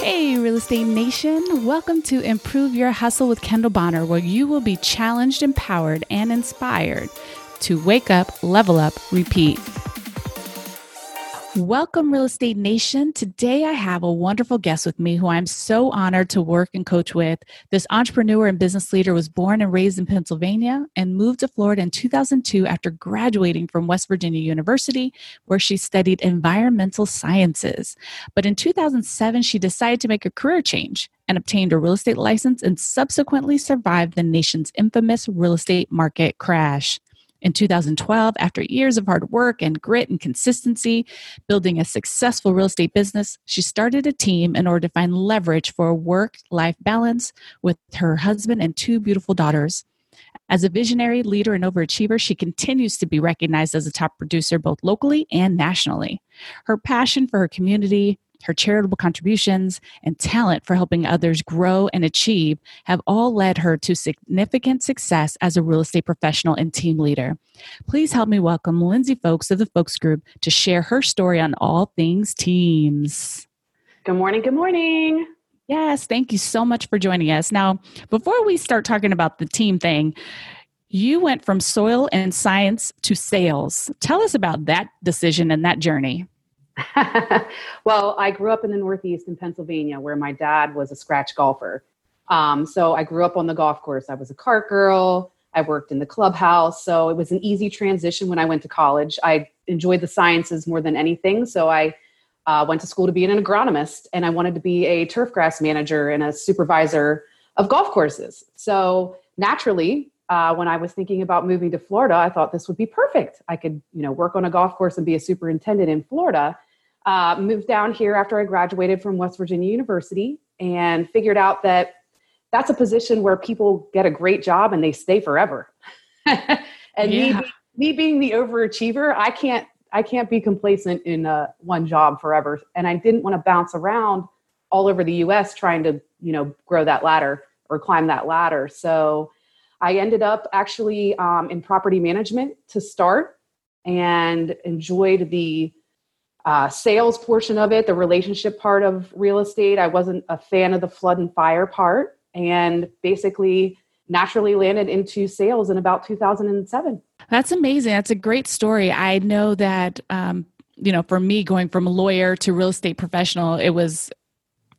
Hey, Real Estate Nation. Welcome to Improve Your Hustle with Kendall Bonner, where you will be challenged, empowered, and inspired to wake up, level up, repeat. Welcome, Real Estate Nation. Today, I have a wonderful guest with me who I'm so honored to work and coach with. This entrepreneur and business leader was born and raised in Pennsylvania and moved to Florida in 2002 after graduating from West Virginia University, where she studied environmental sciences. But in 2007, she decided to make a career change and obtained a real estate license and subsequently survived the nation's infamous real estate market crash. In 2012, after years of hard work and grit and consistency, building a successful real estate business, she started a team in order to find leverage for a work-life balance with her husband and two beautiful daughters. As a visionary, leader, and overachiever, she continues to be recognized as a top producer both locally and nationally. Her passion for her community, her charitable contributions, and talent for helping others grow and achieve have all led her to significant success as a real estate professional and team leader. Please help me welcome Lindsay Folks of the Folks Group to share her story on all things teams. Good morning. Good morning. Yes. Thank you so much for joining us. Now, before we start talking about the team thing, you went from soil and science to sales. Tell us about that decision and that journey. Well, I grew up in the Northeast in Pennsylvania, where my dad was a scratch golfer. So I grew up on the golf course. I was a cart girl. I worked in the clubhouse. So it was an easy transition when I went to college. I enjoyed the sciences more than anything. So I went to school to be an agronomist, and I wanted to be a turfgrass manager and a supervisor of golf courses. So naturally, when I was thinking about moving to Florida, I thought this would be perfect. I could, work on a golf course and be a superintendent in Florida. Moved down here after I graduated from West Virginia University and figured out that that's a position where people get a great job and they stay forever. Me being the overachiever, I can't be complacent in one job forever. And I didn't want to bounce around all over the U.S. trying to, grow that ladder or climb that ladder. So I ended up actually in property management to start and enjoyed the sales portion of it, the relationship part of real estate. I wasn't a fan of the flood and fire part, and basically naturally landed into sales in about 2007. That's amazing. That's a great story. I know that, for me, going from a lawyer to real estate professional,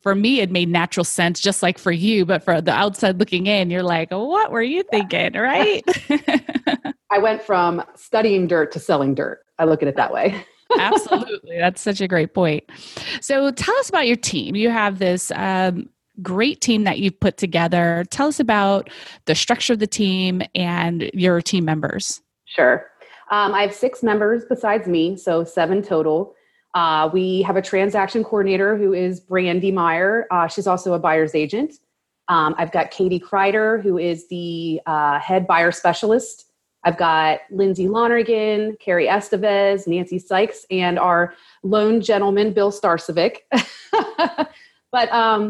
for me, it made natural sense, just like for you, but for the outside looking in, you're like, what were you thinking, right? I went from studying dirt to selling dirt. I look at it that way. Absolutely. That's such a great point. So tell us about your team. You have this great team that you've put together. Tell us about the structure of the team and your team members. Sure. I have 6 members besides me, so 7 total. We have a transaction coordinator who is Brandi Meyer. She's also a buyer's agent. I've got Katie Kreider, who is the head buyer specialist. I've got Lindsay Lonergan, Carrie Estevez, Nancy Sykes, and our lone gentleman, Bill Starcevic. But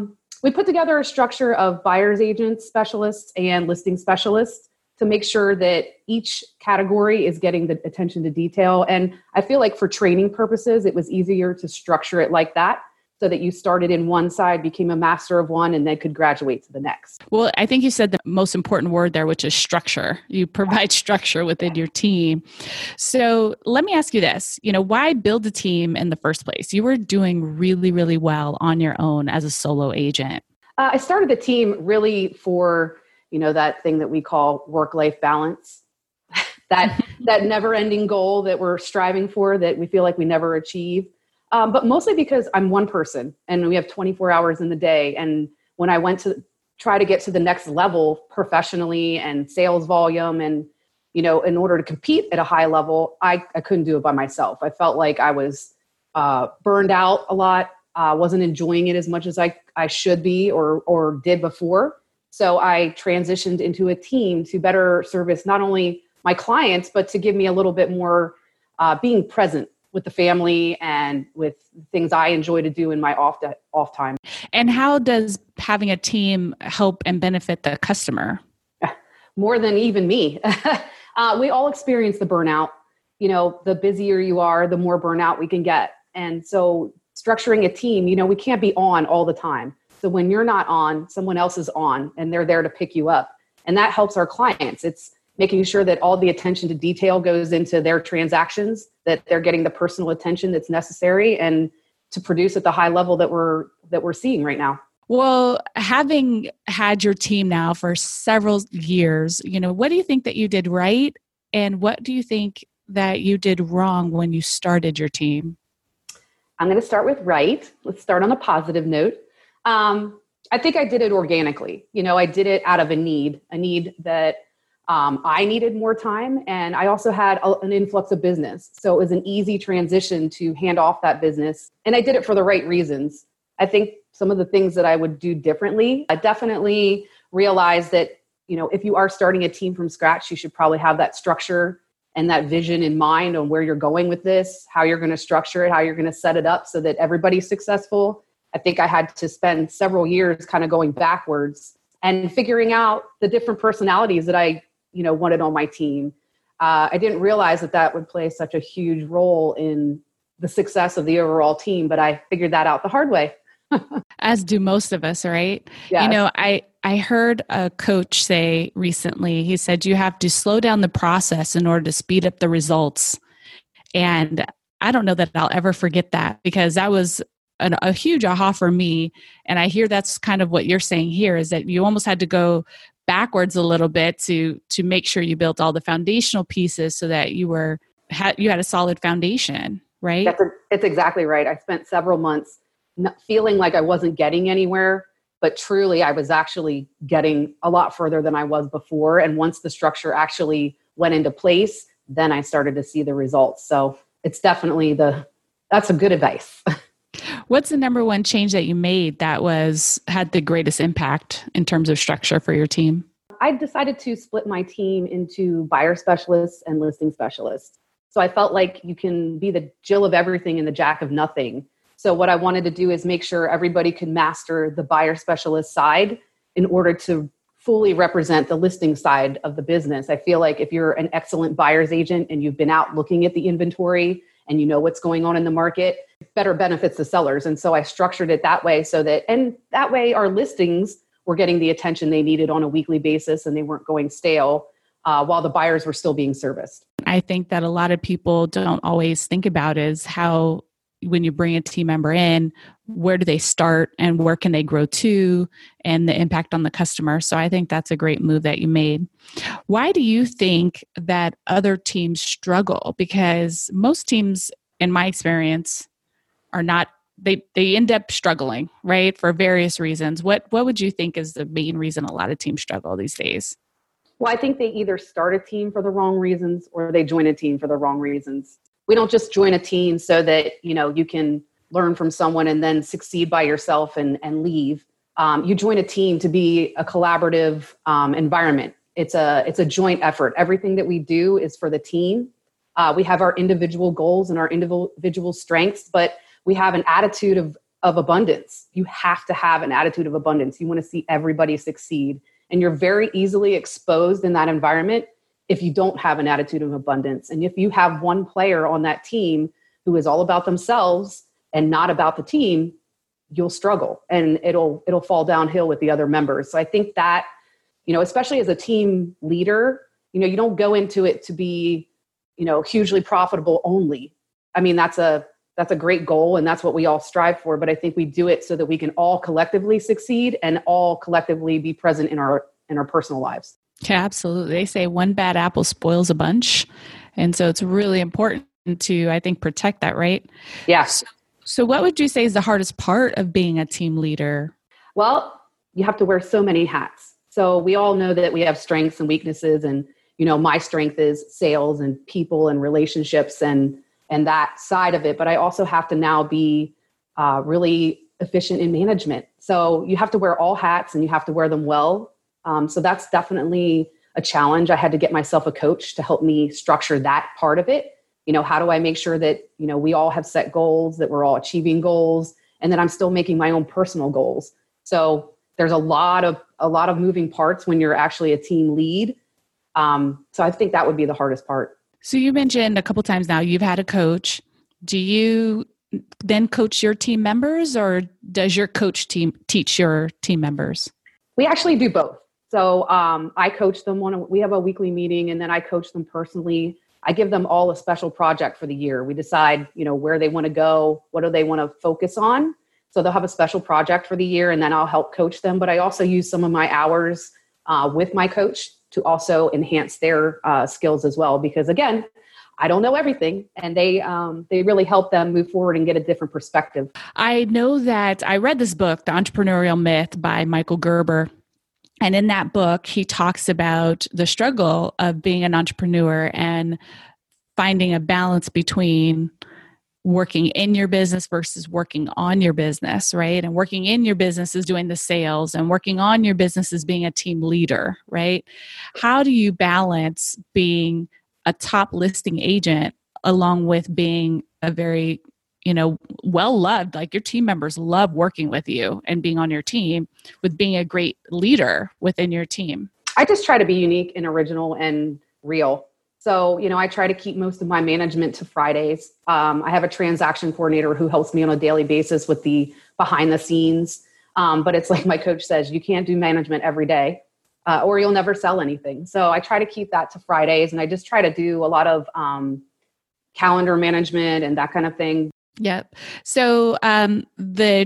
we put together a structure of buyer's agents, specialists, and listing specialists to make sure that each category is getting the attention to detail. And I feel like for training purposes, it was easier to structure it like that so that you started in one side, became a master of one, and then could graduate to the next. Well, I think you said the most important word there, which is structure. You provide structure within your team. So let me ask you this, why build a team in the first place? You were doing really, really well on your own as a solo agent. I started the team really for that thing that we call work-life balance, that never-ending goal that we're striving for that we feel like we never achieve. But mostly because I'm one person and we have 24 hours in the day. And when I went to try to get to the next level professionally and sales volume and, in order to compete at a high level, I couldn't do it by myself. I felt like I was burned out a lot. I wasn't enjoying it as much as I should be or did before. So I transitioned into a team to better service not only my clients, but to give me a little bit more being present with the family and with things I enjoy to do in my off time. And how does having a team help and benefit the customer? More than even me. We all experience the burnout. The busier you are, the more burnout we can get. And so structuring a team, you know, we can't be on all the time. So when you're not on, someone else is on and they're there to pick you up. And that helps our clients. It's making sure that all the attention to detail goes into their transactions, that they're getting the personal attention that's necessary and to produce at the high level that we're seeing right now. Well, having had your team now for several years, you know, what do you think that you did right? And what do you think that you did wrong when you started your team? I'm going to start with right. Let's start on a positive note. I think I did it organically. You know, I did it out of a need that I needed more time. And I also had an influx of business. So it was an easy transition to hand off that business. And I did it for the right reasons. I think some of the things that I would do differently, I definitely realized that, you know, if you are starting a team from scratch, you should probably have that structure and that vision in mind on where you're going with this, how you're going to structure it, how you're going to set it up so that everybody's successful. I think I had to spend several years kind of going backwards and figuring out the different personalities that I, you know, wanted on my team. I didn't realize that would play such a huge role in the success of the overall team, but I figured that out the hard way. As do most of us, right? Yes. You know, I heard a coach say recently, he said, you have to slow down the process in order to speed up the results. And I don't know that I'll ever forget that, because that was a huge aha for me. And I hear that's kind of what you're saying here, is that you almost had to go backwards a little bit to make sure you built all the foundational pieces so that you had a solid foundation, right? It's exactly right. I spent several months not feeling like I wasn't getting anywhere, but truly I was actually getting a lot further than I was before. And once the structure actually went into place, then I started to see the results. So it's definitely that's some good advice. What's the number one change that you made that had the greatest impact in terms of structure for your team? I decided to split my team into buyer specialists and listing specialists. So I felt like you can be the Jill of everything and the Jack of nothing. So what I wanted to do is make sure everybody could master the buyer specialist side in order to fully represent the listing side of the business. I feel like if you're an excellent buyer's agent and you've been out looking at the inventory and you know what's going on in the market, it better benefits the sellers. And so I structured it that way so that our listings were getting the attention they needed on a weekly basis and they weren't going stale while the buyers were still being serviced. I think that a lot of people don't always think about is how, when you bring a team member in, where do they start and where can they grow to and the impact on the customer. So I think that's a great move that you made. Why do you think that other teams struggle? Because most teams, in my experience, are not, they end up struggling, right? For various reasons. What would you think is the main reason a lot of teams struggle these days? Well, I think they either start a team for the wrong reasons or they join a team for the wrong reasons. We don't just join a team so that, you know, you can learn from someone and then succeed by yourself and leave. You join a team to be a collaborative environment. It's a joint effort. Everything that we do is for the team. We have our individual goals and our individual strengths, but we have an attitude of abundance. You have to have an attitude of abundance. You want to see everybody succeed. And you're very easily exposed in that environment if you don't have an attitude of abundance. And if you have one player on that team who is all about themselves and not about the team, you'll struggle and it'll fall downhill with the other members. So I think that, you know, especially as a team leader, you know, you don't go into it to be, you know, hugely profitable only. I mean, that's a great goal and that's what we all strive for, but I think we do it so that we can all collectively succeed and all collectively be present in our personal lives. Yeah, absolutely. They say one bad apple spoils a bunch. And so it's really important to, I think, protect that, right? Yeah. So what would you say is the hardest part of being a team leader? Well, you have to wear so many hats. So we all know that we have strengths and weaknesses. And, you know, my strength is sales and people and relationships and that side of it. But I also have to now be really efficient in management. So you have to wear all hats and you have to wear them well. So that's definitely a challenge. I had to get myself a coach to help me structure that part of it. You know, how do I make sure that, you know, we all have set goals, that we're all achieving goals, and that I'm still making my own personal goals. So there's a lot of moving parts when you're actually a team lead. So I think that would be the hardest part. So you mentioned a couple times now you've had a coach. Do you then coach your team members, or does your coach team teach your team members? We actually do both. So I coach them we have a weekly meeting, and then I coach them personally. I give them all a special project for the year. We decide, where they want to go, what do they want to focus on. So they'll have a special project for the year, and then I'll help coach them. But I also use some of my hours with my coach to also enhance their skills as well. Because again, I don't know everything, and they really help them move forward and get a different perspective. I know that I read this book, The Entrepreneurial Myth by Michael Gerber. And in that book, he talks about the struggle of being an entrepreneur and finding a balance between working in your business versus working on your business, right? And working in your business is doing the sales, and working on your business is being a team leader, right? How do you balance being a top listing agent along with being a very, well-loved, like your team members love working with you and being on your team, with being a great leader within your team? I just try to be unique and original and real. So, I try to keep most of my management to Fridays. I have a transaction coordinator who helps me on a daily basis with the behind the scenes. But it's like my coach says, you can't do management every day or you'll never sell anything. So I try to keep that to Fridays, and I just try to do a lot of calendar management and that kind of thing. Yep. So the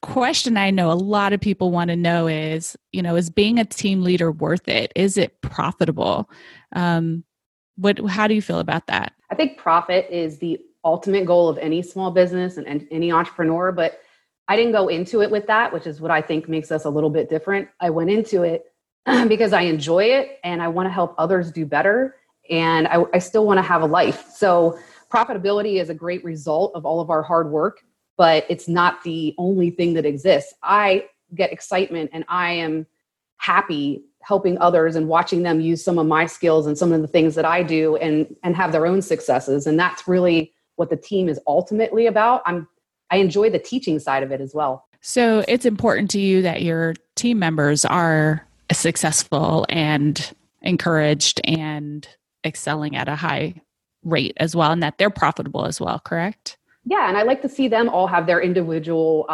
question I know a lot of people want to know is, is being a team leader worth it? Is it profitable? How do you feel about that? I think profit is the ultimate goal of any small business and any entrepreneur, but I didn't go into it with that, which is what I think makes us a little bit different. I went into it because I enjoy it and I want to help others do better. And I still want to have a life. So profitability is a great result of all of our hard work, but it's not the only thing that exists. I get excitement and I am happy helping others and watching them use some of my skills and some of the things that I do and have their own successes. And that's really what the team is ultimately about. I enjoy the teaching side of it as well. So it's important to you that your team members are successful and encouraged and excelling at a high rate as well, and that they're profitable as well, correct? Yeah. And I like to see them all have their individual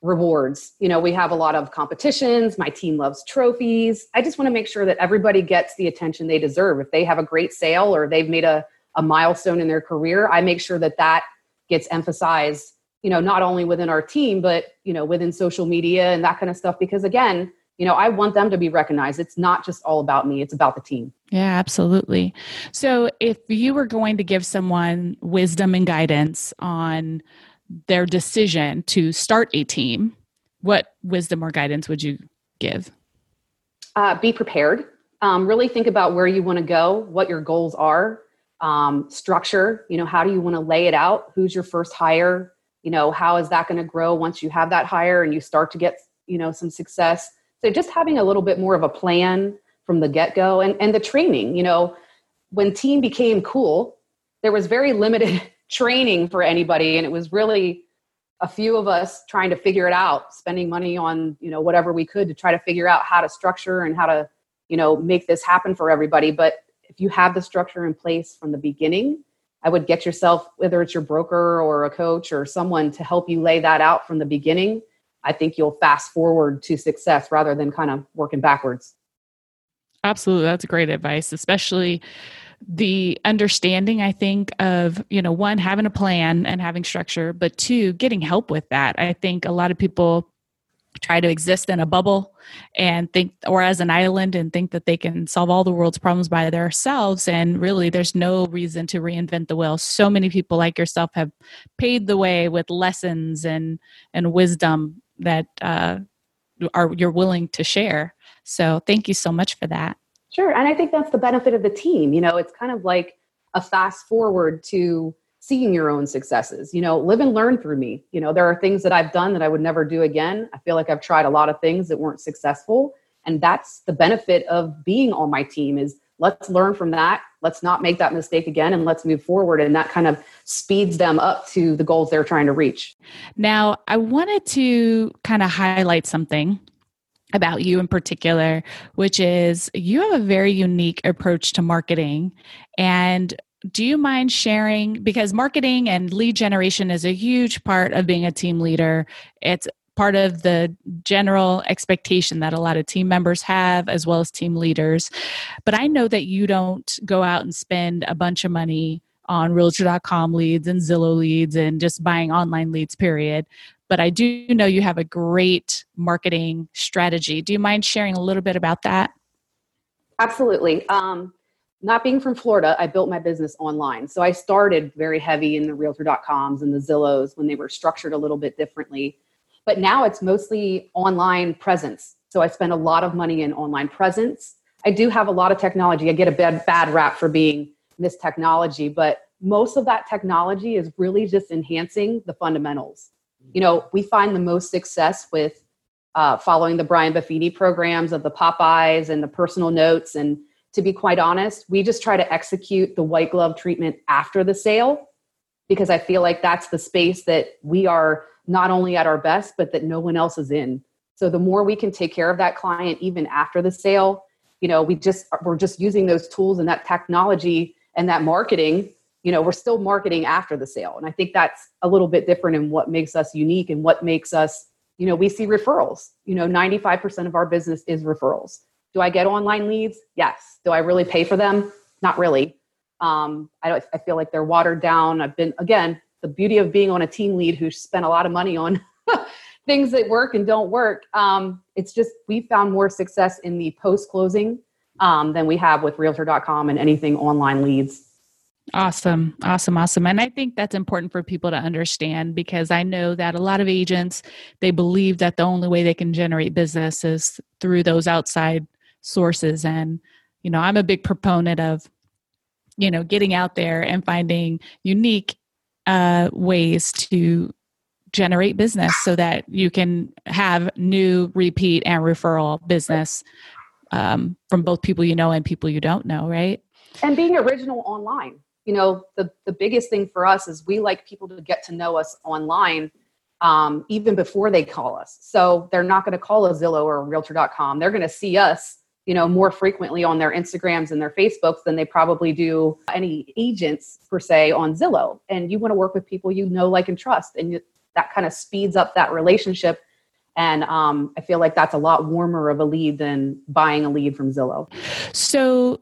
rewards. We have a lot of competitions. My team loves trophies. I just want to make sure that everybody gets the attention they deserve. If they have a great sale or they've made a milestone in their career, I make sure that gets emphasized, not only within our team, but, within social media and that kind of stuff. Because again, I want them to be recognized. It's not just all about me. It's about the team. Yeah, absolutely. So if you were going to give someone wisdom and guidance on their decision to start a team, what wisdom or guidance would you give? Be prepared. Really think about where you want to go, what your goals are, structure, how do you want to lay it out? Who's your first hire? How is that going to grow once you have that hire and you start to get, some success? So just having a little bit more of a plan from the get-go and the training, when team became cool, there was very limited training for anybody. And it was really a few of us trying to figure it out, spending money on, whatever we could to try to figure out how to structure and how to, make this happen for everybody. But if you have the structure in place from the beginning, I would get yourself, whether it's your broker or a coach or someone to help you lay that out from the beginning. I think you'll fast forward to success rather than kind of working backwards. Absolutely. That's great advice, especially the understanding, I think, of, one, having a plan and having structure, but two, getting help with that. I think a lot of people try to exist in a bubble and as an island and think that they can solve all the world's problems by themselves. And really there's no reason to reinvent the wheel. So many people like yourself have paved the way with lessons and wisdom that, you're willing to share. So thank you so much for that. Sure. And I think that's the benefit of the team. It's kind of like a fast forward to seeing your own successes. Live and learn through me. There are things that I've done that I would never do again. I feel like I've tried a lot of things that weren't successful. And that's the benefit of being on my team is let's learn from that. Let's not make that mistake again and let's move forward. And that kind of speeds them up to the goals they're trying to reach. Now, I wanted to kind of highlight something about you in particular, which is you have a very unique approach to marketing. And do you mind sharing, because marketing and lead generation is a huge part of being a team leader. It's part of the general expectation that a lot of team members have, as well as team leaders. But I know that you don't go out and spend a bunch of money on Realtor.com leads and Zillow leads and just buying online leads, period. But I do know you have a great marketing strategy. Do you mind sharing a little bit about that? Absolutely. Not being from Florida, I built my business online. So I started very heavy in the Realtor.coms and the Zillows when they were structured a little bit differently. But now it's mostly online presence. So I spend a lot of money in online presence. I do have a lot of technology. I get a bad rap for being Miss Technology, but most of that technology is really just enhancing the fundamentals. You know, we find the most success with following the Brian Buffini programs of the Popeyes and the personal notes. And to be quite honest, we just try to execute the white glove treatment after the sale, because I feel like that's the space that we are not only at our best, but that no one else is in. So the more we can take care of that client, even after the sale, you know, we're just using those tools and that technology and that marketing. You know, we're still marketing after the sale. And I think that's a little bit different in what makes us unique and what makes us, you know, we see referrals. You know, 95% of our business is referrals. Do I get online leads? Yes. Do I really pay for them? Not really. I feel like they're watered down. The beauty of being on a team lead who spent a lot of money on things that work and don't work. It's just, we found more success in the post-closing than we have with Realtor.com and anything online leads. Awesome. And I think that's important for people to understand, because I know that a lot of agents, they believe that the only way they can generate business is through those outside sources. And, you know, I'm a big proponent of, you know, getting out there and finding unique ways to generate business so that you can have new, repeat, and referral business from both people you know and people you don't know, right? And being original online. You know, the biggest thing for us is we like people to get to know us online even before they call us. So they're not going to call a Zillow or a Realtor.com. They're going to see us, you know, more frequently on their Instagrams and their Facebooks than they probably do any agents per se on Zillow. And you want to work with people you know, like, and trust. And that kind of speeds up that relationship. And I feel like that's a lot warmer of a lead than buying a lead from Zillow. So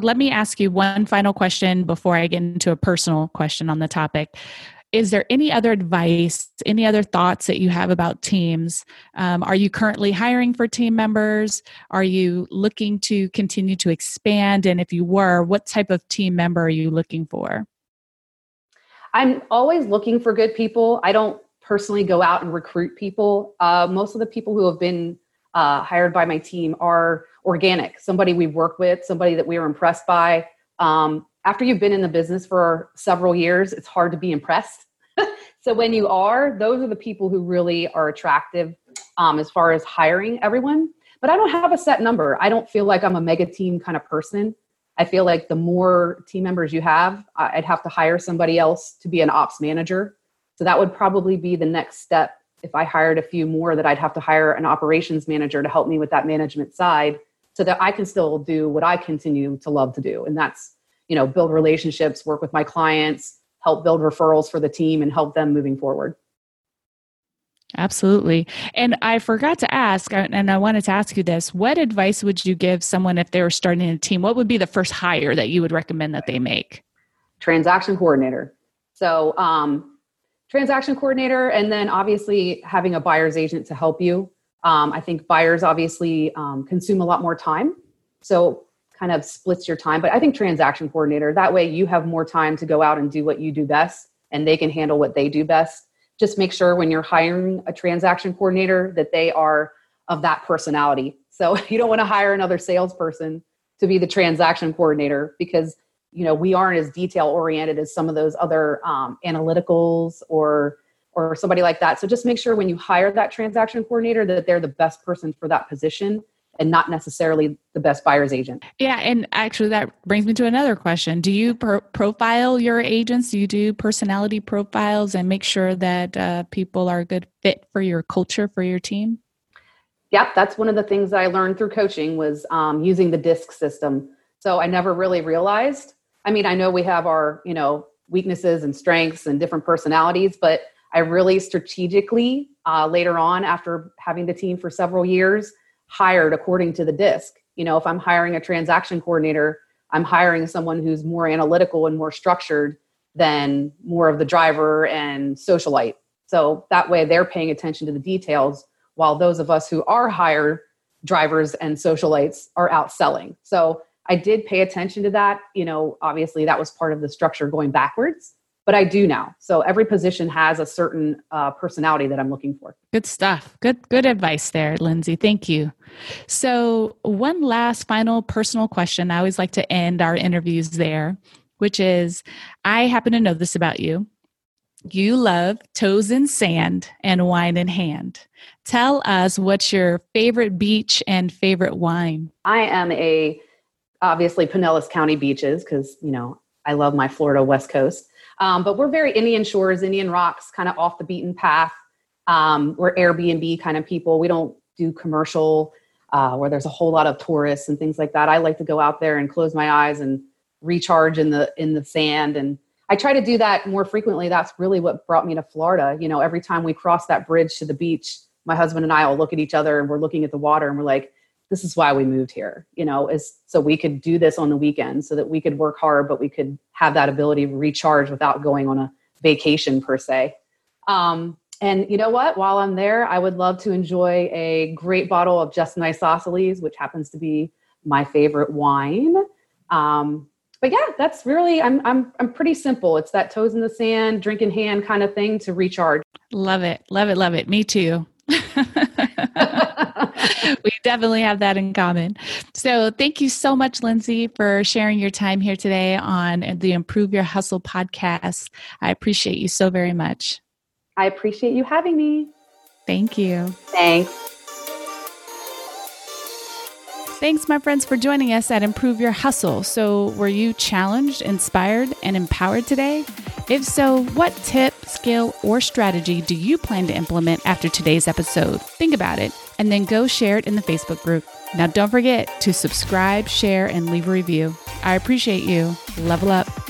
let me ask you one final question before I get into a personal question on the topic. Is there any other advice, any other thoughts that you have about teams? Are you currently hiring for team members? Are you looking to continue to expand? And if you were, what type of team member are you looking for? I'm always looking for good people. I don't personally go out and recruit people. Most of the people who have been hired by my team are organic, somebody we work with, somebody that we were impressed by. After you've been in the business for several years, it's hard to be impressed. So when you are, those are the people who really are attractive as far as hiring everyone. But I don't have a set number. I don't feel like I'm a mega team kind of person. I feel like the more team members you have, I'd have to hire somebody else to be an ops manager. So that would probably be the next step. If I hired a few more, that I'd have to hire an operations manager to help me with that management side, so that I can still do what I continue to love to do. And that's, you know, build relationships, work with my clients, help build referrals for the team, and help them moving forward. Absolutely. And I forgot to ask, and I wanted to ask you this, what advice would you give someone if they were starting a team? What would be the first hire that you would recommend that they make? Transaction coordinator. So, transaction coordinator, and then obviously having a buyer's agent to help you. I think buyers obviously consume a lot more time, so kind of splits your time. But I think transaction coordinator, that way you have more time to go out and do what you do best, and they can handle what they do best. Just make sure when you're hiring a transaction coordinator that they are of that personality. So you don't want to hire another salesperson to be the transaction coordinator, because, you know, we aren't as detail oriented as some of those other analyticals or somebody like that. So just make sure when you hire that transaction coordinator that they're the best person for that position and not necessarily the best buyer's agent. Yeah. And actually that brings me to another question. Do you profile your agents? Do you do personality profiles and make sure that people are a good fit for your culture, for your team? Yep. That's one of the things that I learned through coaching was using the DISC system. So I never really realized I mean, I know we have our, you know, weaknesses and strengths and different personalities, but I really strategically later on, after having the team for several years, hired according to the DISC. You know, if I'm hiring a transaction coordinator, I'm hiring someone who's more analytical and more structured than more of the driver and socialite. So that way they're paying attention to the details, while those of us who are hired drivers and socialites are out selling. So I did pay attention to that. You know, obviously that was part of the structure going backwards, but I do now. So every position has a certain personality that I'm looking for. Good stuff. Good advice there, Lindsay. Thank you. So one last final personal question. I always like to end our interviews there, which is, I happen to know this about you. You love toes in sand and wine in hand. Tell us, what's your favorite beach and favorite wine? I am obviously Pinellas County beaches, because, you know, I love my Florida West Coast. But we're very Indian Shores, Indian Rocks, kind of off the beaten path. We're Airbnb kind of people. We don't do commercial where there's a whole lot of tourists and things like that. I like to go out there and close my eyes and recharge in the sand. And I try to do that more frequently. That's really what brought me to Florida. You know, every time we cross that bridge to the beach, my husband and I will look at each other and we're looking at the water and we're like, this is why we moved here, you know, is so we could do this on the weekend, so that we could work hard, but we could have that ability to recharge without going on a vacation per se. And you know what, while I'm there, I would love to enjoy a great bottle of Justin Isosceles, which happens to be my favorite wine. But yeah, that's really, I'm pretty simple. It's that toes in the sand, drink in hand kind of thing to recharge. Love it. Love it. Love it. Me too. We definitely have that in common. So thank you so much, Lindsay, for sharing your time here today on the Improve Your Hustle podcast. I appreciate you so very much. I appreciate you having me. Thank you. Thanks. Thanks, my friends, for joining us at Improve Your Hustle. So were you challenged, inspired, and empowered today? If so, what tip, skill, or strategy do you plan to implement after today's episode? Think about it, and then go share it in the Facebook group. Now, don't forget to subscribe, share, and leave a review. I appreciate you. Level up.